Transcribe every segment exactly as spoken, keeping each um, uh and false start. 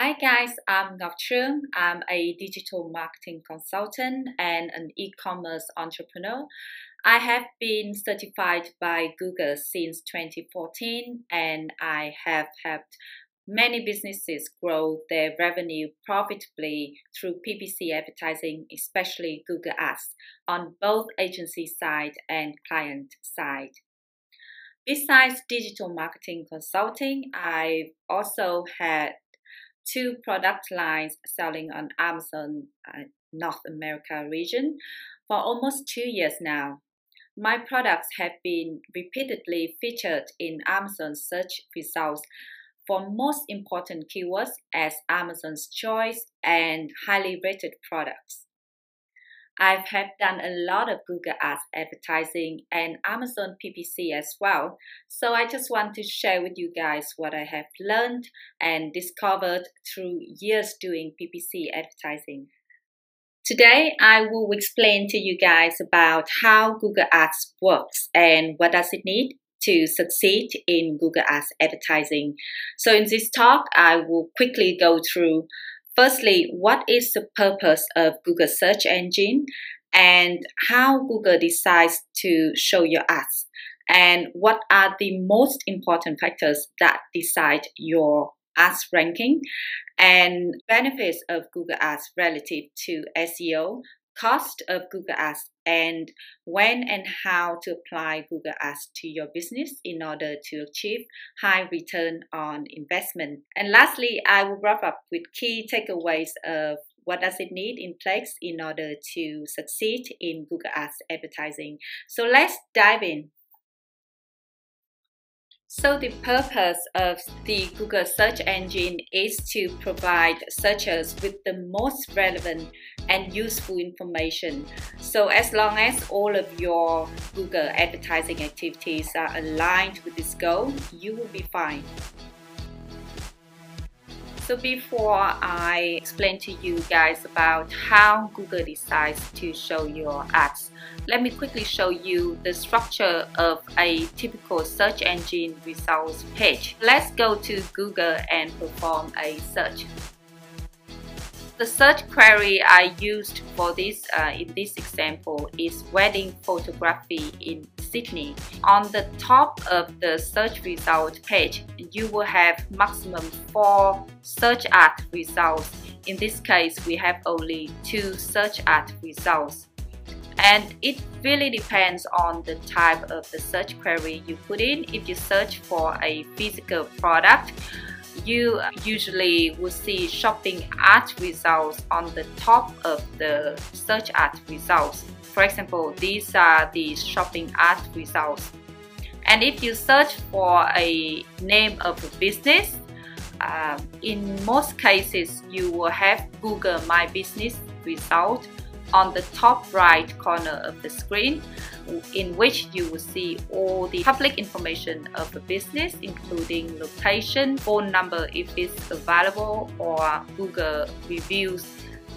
Hi guys, I'm Ngoc Chung. I'm a digital marketing consultant and an e-commerce entrepreneur. I have been certified by Google since twenty fourteen and I have helped many businesses grow their revenue profitably through P P C advertising, especially Google Ads, on both agency side and client side. Besides digital marketing consulting, I also had two product lines selling on Amazon uh, North America region for almost two years now. My products have been repeatedly featured in Amazon search results for most important keywords as Amazon's choice and highly rated products. I have done a lot of Google Ads advertising and Amazon P P C as well, so I just want to share with you guys what I have learned and discovered through years doing P P C advertising. Today, I will explain to you guys about how Google Ads works and what does it need to succeed in Google Ads advertising. So in this talk, I will quickly go through firstly, what is the purpose of Google search engine and how Google decides to show your ads, and what are the most important factors that decide your ads ranking, and benefits of Google Ads relative to S E O, cost of Google Ads, and when and how to apply Google Ads to your business in order to achieve high return on investment. And lastly, I will wrap up with key takeaways of what does it need in place in order to succeed in Google Ads advertising. So let's dive in. So the purpose of the Google search engine is to provide searchers with the most relevant and useful information. So as long as all of your Google advertising activities are aligned with this goal, you will be fine. So before I explain to you guys about how Google decides to show your ads, let me quickly show you the structure of a typical search engine results page. Let's go to Google and perform a search. The search query I used for this uh, in this example is wedding photography in Sydney. On the top of the search result page, you will have maximum four search ad results. In this case, we have only two search ad results. And it really depends on the type of the search query you put in. If you search for a physical product, you usually will see shopping ad results on the top of the search ad results. For example, these are the shopping ad results. And if you search for a name of a business, uh, in most cases you will have Google My Business result on the top right corner of the screen, in which you will see all the public information of the business, including location, phone number if it's available, or Google reviews,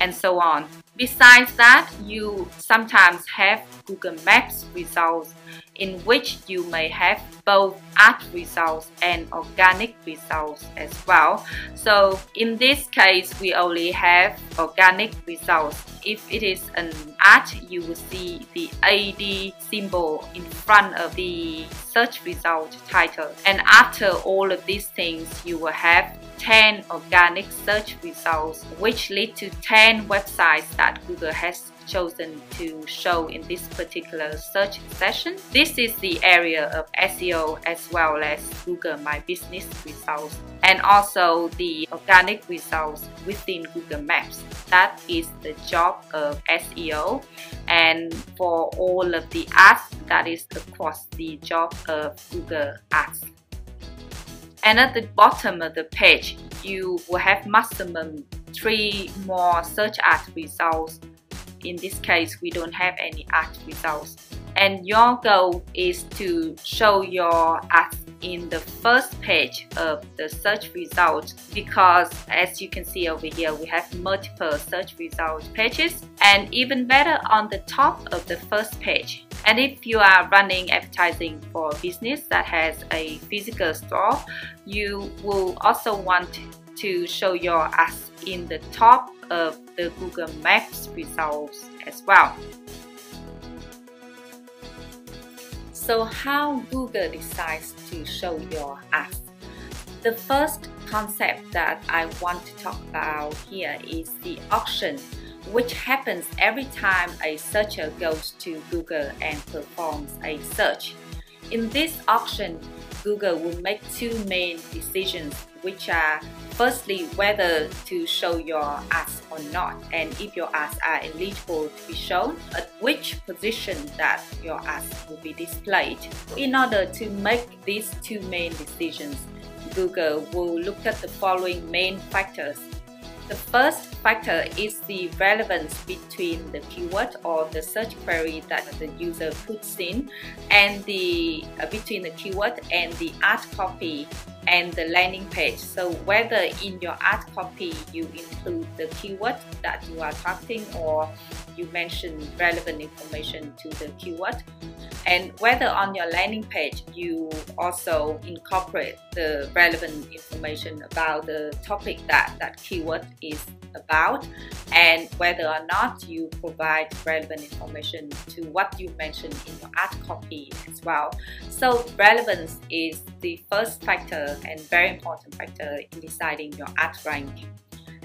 and so on. Besides that, you sometimes have Google Maps results, in which you may have both ad results and organic results as well. So in this case, we only have organic results. If it is an ad, you will see the A D symbol in front of the search result title. And after all of these things, you will have ten organic search results, which lead to ten websites that Google has chosen to show in this particular search session. This is the area of S E O as well as Google My Business results, and also the organic results within Google Maps. That is the job of S E O, and for all of the ads, that is of course the job of Google Ads. And at the bottom of the page, you will have maximum three more search ad results. In this case, we don't have any ad results. And your goal is to show your ads in the first page of the search results, because as you can see over here, we have multiple search result pages, and even better on the top of the first page. And if you are running advertising for a business that has a physical store, you will also want to show your ads in the top of the Google Maps results as well. So how Google decides to show your ads? The first concept that I want to talk about here is the auction, which happens every time a searcher goes to Google and performs a search. In this auction, Google will make two main decisions, which are firstly whether to show your ads or not, and if your ads are eligible to be shown, at which position that your ads will be displayed. In order to make these two main decisions, Google will look at the following main factors. The first factor is the relevance between the keyword or the search query that the user puts in and the uh, between the keyword and the ad copy and the landing page. So whether in your ad copy you include the keyword that you are targeting or you mention relevant information to the keyword, and whether on your landing page you also incorporate the relevant information about the topic that that keyword is about, and whether or not you provide relevant information to what you mentioned in your ad copy as well. So relevance is the first factor and very important factor in deciding your ad rank.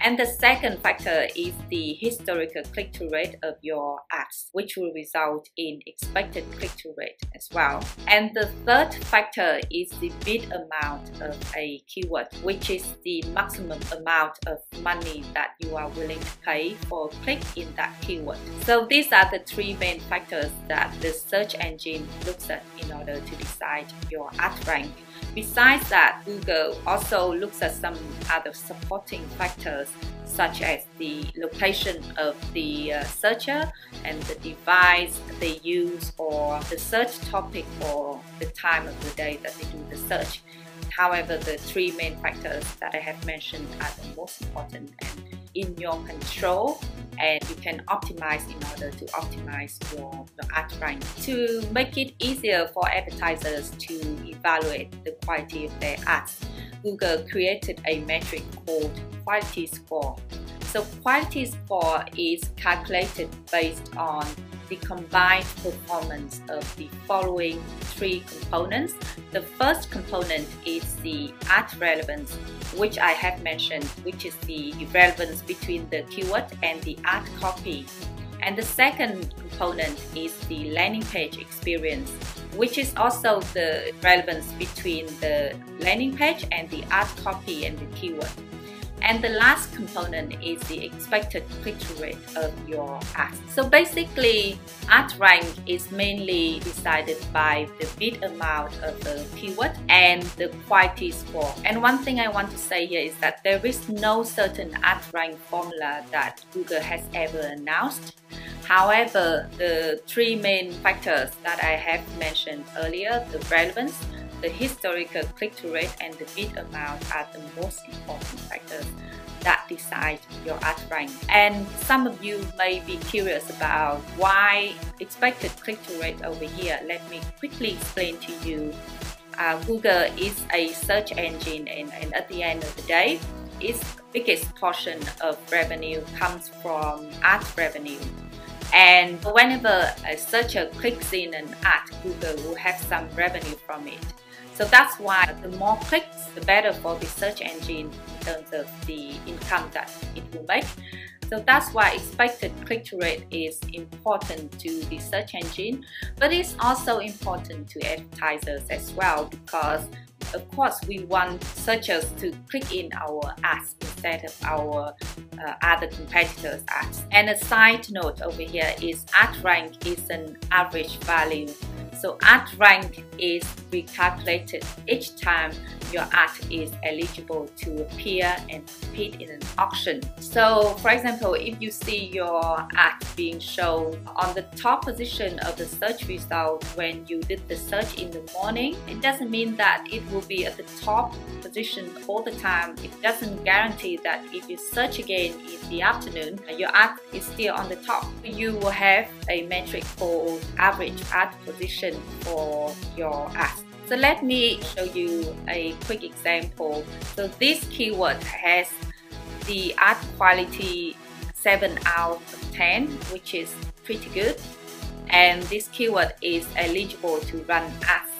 And the second factor is the historical click-through rate of your ads, which will result in expected click-through rate as well. And the third factor is the bid amount of a keyword, which is the maximum amount of money that you are willing to pay for a click in that keyword. So these are the three main factors that the search engine looks at in order to decide your ad rank. Besides that, Google also looks at some other supporting factors, such as the location of the uh, searcher and the device they use, or the search topic, or the time of the day that they do the search. However, the three main factors that I have mentioned are the most important and in your control, and you can optimize in order to optimize your, your ad rank. To make it easier for advertisers to evaluate the quality of their ads, Google created a metric called quality score. So quality score is calculated based on the combined performance of the following three components. The first component is the ad relevance, which I have mentioned, which is the relevance between the keyword and the ad copy. And the second component is the landing page experience, which is also the relevance between the landing page and the ad copy and the keyword. And the last component is the expected click-through rate of your ads. So basically, ad rank is mainly decided by the bid amount of the keyword and the quality score. And one thing I want to say here is that there is no certain ad rank formula that Google has ever announced. However, the three main factors that I have mentioned earlier, the relevance, the historical click-through rate and the bid amount, are the most important factors that decide your ad rank. And some of you may be curious about why expected click-through rate over here. Let me quickly explain to you. Uh, Google is a search engine, and, and at the end of the day, its biggest portion of revenue comes from ad revenue. And whenever a searcher clicks in an ad, Google will have some revenue from it. So that's why the more clicks, the better for the search engine in terms of the income that it will make. So that's why expected click-through rate is important to the search engine, but it's also important to advertisers as well, because of course we want searchers to click in our ads instead of our uh, other competitors' ads. And a side note over here is ad rank is an average value. So ad rank is recalculated each time your ad is eligible to appear and compete in an auction. So for example, if you see your ad being shown on the top position of the search result when you did the search in the morning, it doesn't mean that it will be at the top position all the time. It doesn't guarantee that if you search again in the afternoon, your ad is still on the top. You will have a metric called average ad position for your ads. So So let me show you a quick example. So this keyword has the art quality seven out of ten, which is pretty good, and this keyword is eligible to run ads.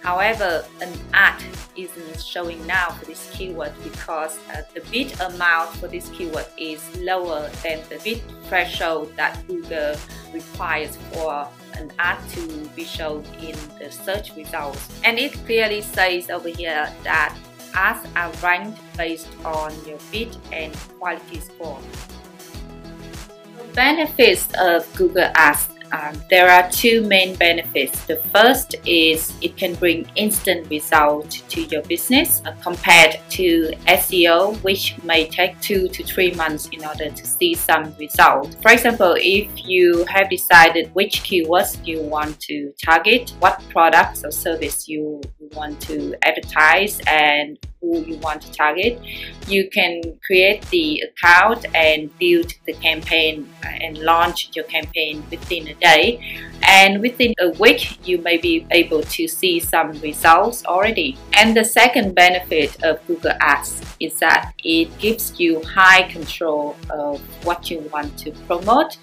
However, an ad isn't showing now for this keyword because uh, the bid amount for this keyword is lower than the bid threshold that Google requires for an ad to be shown in the search results. And it clearly says over here that ads are ranked based on your bid and quality score. The benefits of Google Ads. Um, there are two main benefits. The first is it can bring instant results to your business uh, compared to S E O, which may take two to three months in order to see some result. For example, if you have decided which keywords you want to target, what products or service you want to advertise, and who you want to target, you can create the account and build the campaign and launch your campaign within a day, and within a week you may be able to see some results already. And the second benefit of Google Ads is that it gives you high control of what you want to promote,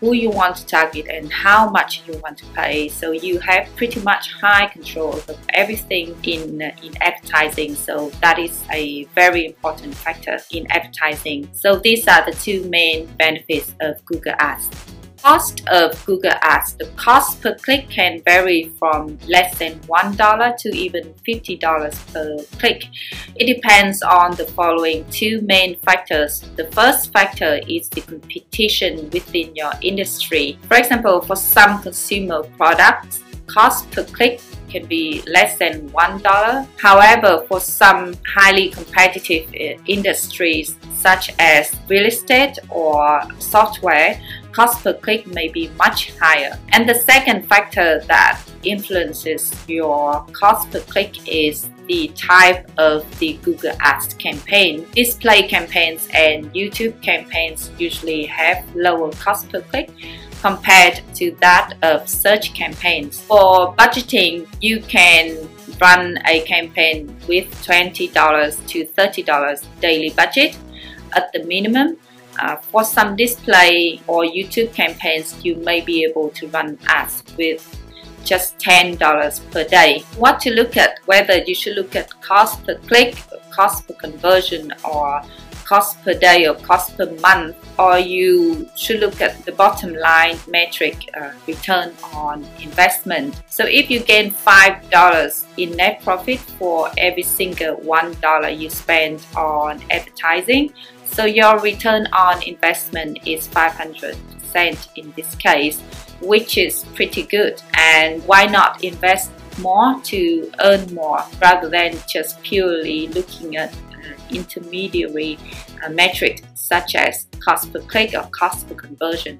who you want to target, and how much you want to pay. So you have pretty much high control of everything in, in advertising. So that is a very important factor in advertising. So these are the two main benefits of Google Ads. Cost of Google Ads. The cost per click can vary from less than one dollar to even fifty dollars per click. It depends on the following two main factors. The first factor is the competition within your industry. For example, for some consumer products, cost per click can be less than one dollar. However, for some highly competitive industries such as real estate or software, cost per click may be much higher. And the second factor that influences your cost per click is the type of the Google Ads campaign. Display campaigns and YouTube campaigns usually have lower cost per click compared to that of search campaigns. For budgeting, you can run a campaign with twenty dollars to thirty dollars daily budget at the minimum. Uh, for some display or YouTube campaigns, you may be able to run ads with just ten dollars per day. What to look at, whether you should look at cost per click, cost per conversion, or cost per day, or cost per month, or you should look at the bottom line metric, uh, return on investment. So if you gain five dollars in net profit for every single one dollar you spend on advertising, so your return on investment is five hundred percent in this case, which is pretty good. And why not invest more to earn more rather than just purely looking at intermediary uh, metrics such as cost per click or cost per conversion.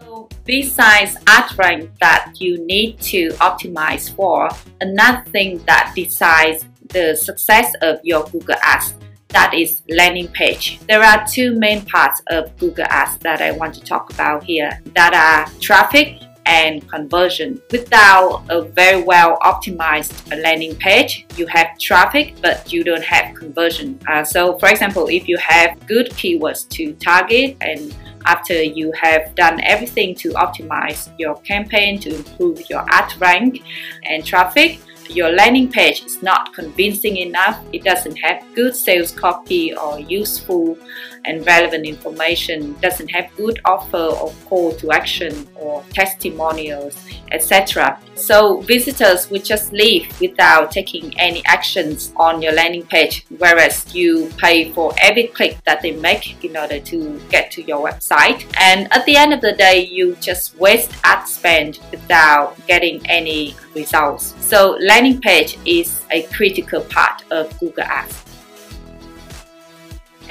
So besides ad rank that you need to optimize for, another thing that decides the success of your Google Ads, that is landing page. There are two main parts of Google Ads that I want to talk about here, that are traffic and conversion. Without a very well optimized landing page, you have traffic but you don't have conversion. Uh, so for example, if you have good keywords to target, and after you have done everything to optimize your campaign to improve your ad rank and traffic, your landing page is not convincing enough, it doesn't have good sales copy or useful and relevant information, doesn't have good offer or call to action or testimonials, et cetera. So visitors will just leave without taking any actions on your landing page, whereas you pay for every click that they make in order to get to your website. And at the end of the day, you just waste ad spend without getting any results. So landing page is a critical part of Google Ads.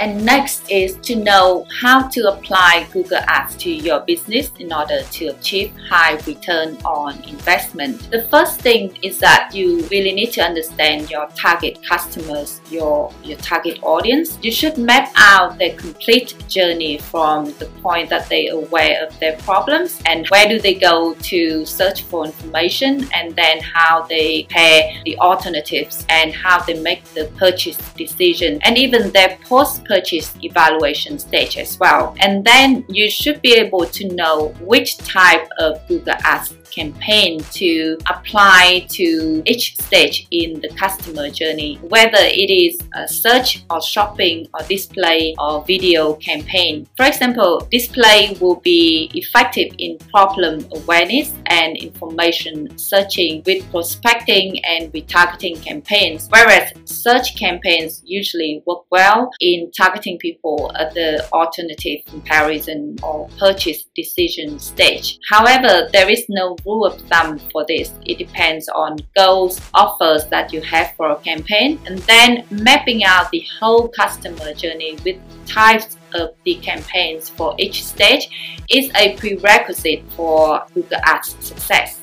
And next is to know how to apply Google Ads to your business in order to achieve high return on investment. The first thing is that you really need to understand your target customers, your, your target audience. You should map out their complete journey from the point that they are aware of their problems and where do they go to search for information, and then how they pair the alternatives and how they make the purchase decision, and even their post-purchase purchase evaluation stage as well. And then you should be able to know which type of Google Ads campaign to apply to each stage in the customer journey, whether it is a search or shopping or display or video campaign. For example, display will be effective in problem awareness and information searching with prospecting and retargeting campaigns, whereas search campaigns usually work well in targeting people at the alternative comparison or purchase decision stage. However, there is no rule of thumb for this. It depends on goals, offers that you have for a campaign, and then mapping out the whole customer journey with types of the campaigns for each stage is a prerequisite for Google Ads success.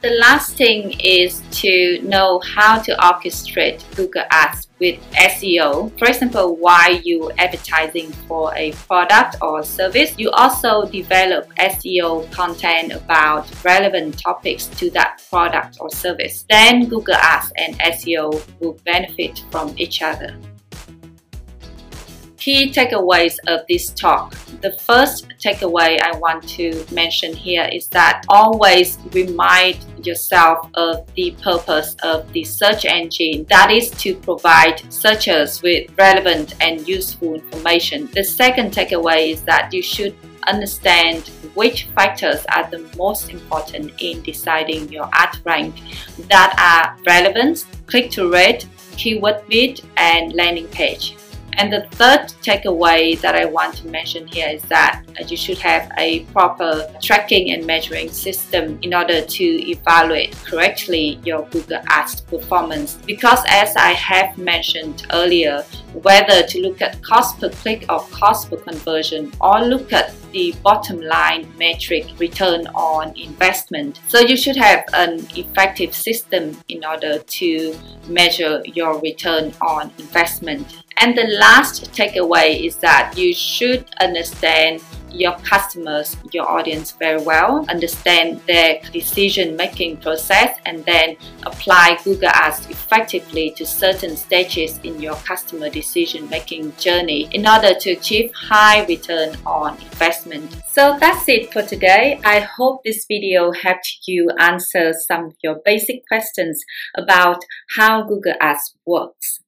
The last thing is to know how to orchestrate Google Ads with S E O. For example, while you advertising for a product or service, you also develop S E O content about relevant topics to that product or service. Then Google Ads and S E O will benefit from each other. Key takeaways of this talk. The first takeaway I want to mention here is that always remind yourself of the purpose of the search engine, that is to provide searchers with relevant and useful information. The second takeaway is that you should understand which factors are the most important in deciding your ad rank, that are relevance, click-through rate, keyword bid, and landing page. And the third takeaway that I want to mention here is that you should have a proper tracking and measuring system in order to evaluate correctly your Google Ads performance. Because as I have mentioned earlier, whether to look at cost per click or cost per conversion, or look at the bottom line metric, return on investment. So you should have an effective system in order to measure your return on investment. And the last takeaway is that you should understand your customers, your audience very well, understand their decision-making process, and then apply Google Ads effectively to certain stages in your customer decision-making journey in order to achieve high return on investment. So that's it for today. I hope this video helped you answer some of your basic questions about how Google Ads works.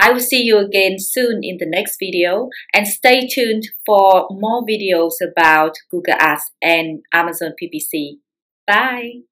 I will see you again soon in the next video, and stay tuned for more videos about Google Ads and Amazon P P C. Bye!